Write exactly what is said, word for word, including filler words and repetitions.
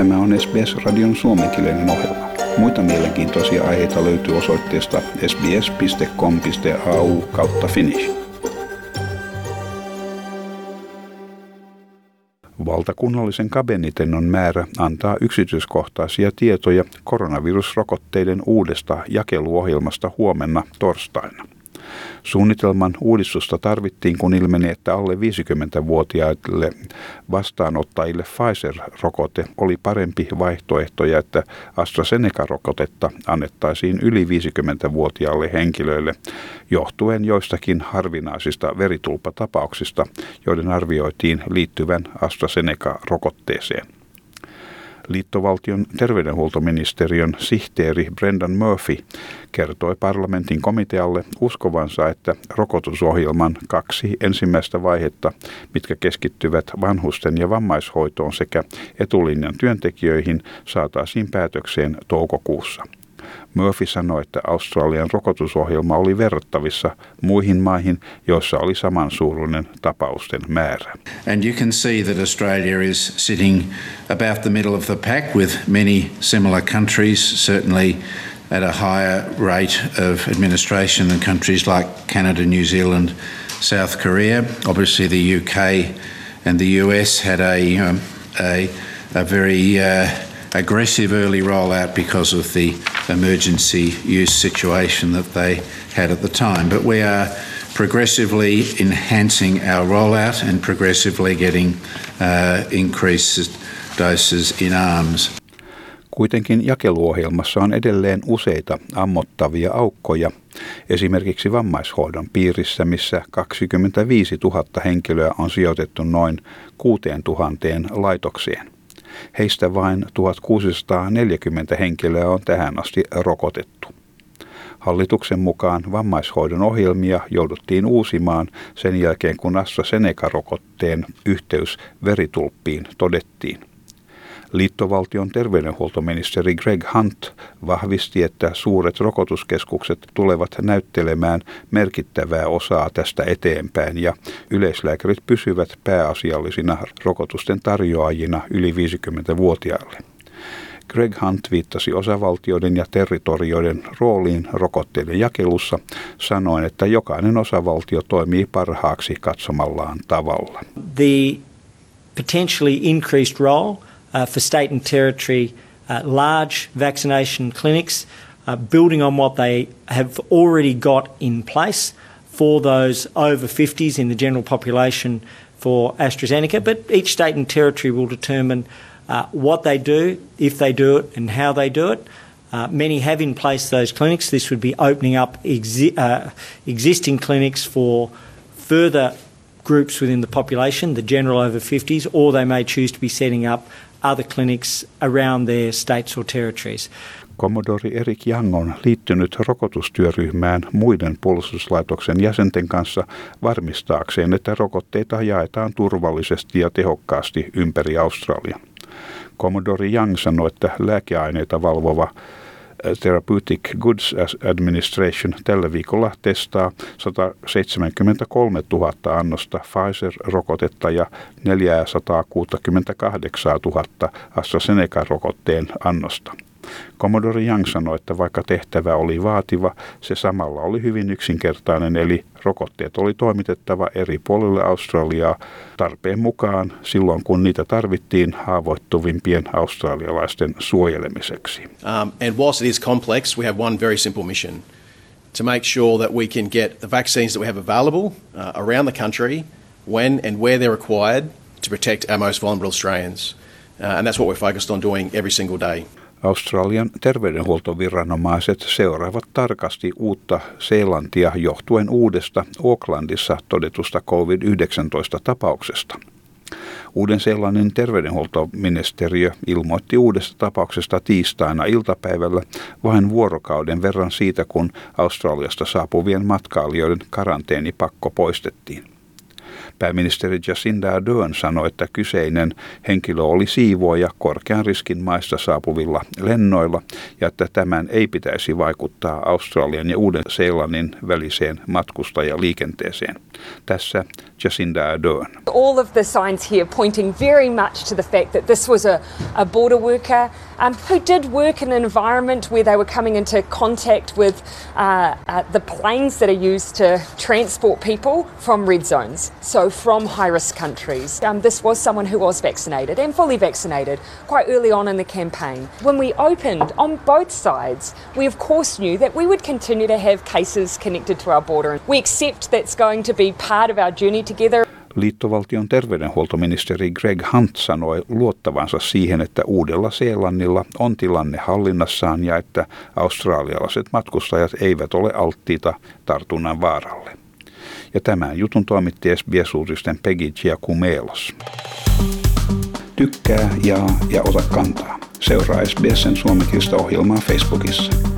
Tämä on S B S-radion suomenkielinen ohjelma. Muita mielenkiintoisia aiheita löytyy osoitteesta sbs piste com piste a u kautta finnish. Valtakunnallisen kabinettinnon määrä antaa yksityiskohtaisia tietoja koronavirusrokotteiden uudesta jakeluohjelmasta huomenna torstaina. Suunnitelman uudistusta tarvittiin, kun ilmeni, että alle viisikymmentävuotiaille vastaanottajille Pfizer-rokote oli parempi vaihtoehto ja että AstraZeneca-rokotetta annettaisiin yli viisikymmentävuotiaille henkilöille johtuen joistakin harvinaisista veritulpatapauksista, joiden arvioitiin liittyvän AstraZeneca-rokotteeseen. Liittovaltion terveydenhuoltoministeriön sihteeri Brendan Murphy kertoi parlamentin komitealle uskovansa, että rokotusohjelman kaksi ensimmäistä vaihetta, mitkä keskittyvät vanhusten ja vammaishoitoon sekä etulinjan työntekijöihin, saataisiin päätökseen toukokuussa. Murphy sanoi, että Australian rokotusohjelma oli verrattavissa muihin maihin, joissa oli samansuuruinen tapausten määrä. And you can see that Australia is sitting about the middle of the pack with many similar countries, certainly at a higher rate of administration than countries like Canada, New Zealand, South Korea. Obviously the U K and the U S had a um, a, a very uh, aggressive early rollout because of the emergency use situation that they had at the time. But we are progressively enhancing our rollout and progressively getting uh, increased doses in arms. Kuitenkin jakeluohjelmassa on edelleen useita ammottavia aukkoja, esimerkiksi vammaishoidon piirissä, missä kaksikymmentäviisituhatta henkilöä on sijoitettu noin kuusi tuhatta laitokseen. Heistä vain tuhatkuusisataaneljäkymmentä henkilöä on tähän asti rokotettu. Hallituksen mukaan vammaishoidon ohjelmia jouduttiin uusimaan sen jälkeen, kun AstraZeneca-rokotteen yhteys veritulppiin todettiin. Liittovaltion terveydenhuoltoministeri Greg Hunt vahvisti, että suuret rokotuskeskukset tulevat näyttelemään merkittävää osaa tästä eteenpäin ja yleislääkärit pysyvät pääasiallisina rokotusten tarjoajina yli viisikymmentävuotiaille. Greg Hunt viittasi osavaltioiden ja territorioiden rooliin rokotteiden jakelussa, sanoen, että jokainen osavaltio toimii parhaaksi katsomallaan tavalla. The potentially increased role Uh, for state and territory uh, large vaccination clinics, uh, building on what they have already got in place for those over fifties in the general population for AstraZeneca. But each state and territory will determine uh, what they do, if they do it, and how they do it. Uh, many have in place those clinics. This would be opening up exi- uh, existing clinics for further groups within the population, the general over fifties, or they may choose to be setting up other clinics around their states or territories. Commodore Eric Yang on liittynyt rokotustyöryhmään muiden puolustuslaitoksen jäsenten kanssa varmistaakseen, että rokotteita jaetaan turvallisesti ja tehokkaasti ympäri Australian. Commodore Yang sanoi, että lääkeaineita valvova Therapeutic Goods Administration tällä viikolla testaa sataseitsemänkymmentäkolmetuhatta annosta Pfizer-rokotetta ja neljäsataakuusikymmentäkahdeksantuhatta AstraZeneca-rokotteen annosta. Commodore Yang sanoi, että vaikka tehtävä oli vaativa, se samalla oli hyvin yksinkertainen, eli rokotteet oli toimitettava eri puolille Australiaa tarpeen mukaan silloin, kun niitä tarvittiin haavoittuvimpien australialaisten suojelemiseksi. Um, and whilst it is complex, we have one very simple mission. To make sure that we can get the vaccines that we have available uh, around the country, when and where they're required, to protect our most vulnerable Australians. Uh, and that's what we're focused on doing every single day. Australian terveydenhuoltoviranomaiset seuraavat tarkasti uutta Seelantia johtuen uudesta Aucklandissa todetusta covid yhdeksäntoista-tapauksesta. Uuden-Seelannin terveydenhuoltoministeriö ilmoitti uudesta tapauksesta tiistaina iltapäivällä vain vuorokauden verran siitä, kun Australiasta saapuvien matkailijoiden karanteenipakko poistettiin. Pääministeri Jacinda Ardern sanoi, että kyseinen henkilö oli siivooja korkean riskin maista saapuvilla lennoilla ja että tämän ei pitäisi vaikuttaa Australian ja Uuden-Seelannin väliseen matkustajaliikenteeseen. Tässä Jacinda Ardern. All of the signs here pointing very much to the fact that this was a, a border worker um, who did work in an environment where they were coming into contact with uh, uh, the planes that are used to transport people from red zones, so from high-risk countries. Um, this was someone who was vaccinated and fully vaccinated quite early on in the campaign. When we opened on both sides, we of course knew that we would continue to have cases connected to our border. We accept that's going to be part of our journey together. Liittovaltion terveydenhuoltoministeri Greg Hunt sanoi luottavansa siihen, että Uudella-Seelannilla on tilanne hallinnassaan ja että australialaiset matkustajat eivät ole alttiita tartunnan vaaralle. Ja tämän jutun toimitti S B S-uutisten Peggy Kumelos. Tykkää, jaa ja ota kantaa. Seuraa S B S:n suomenkielistä ohjelmaa Facebookissa.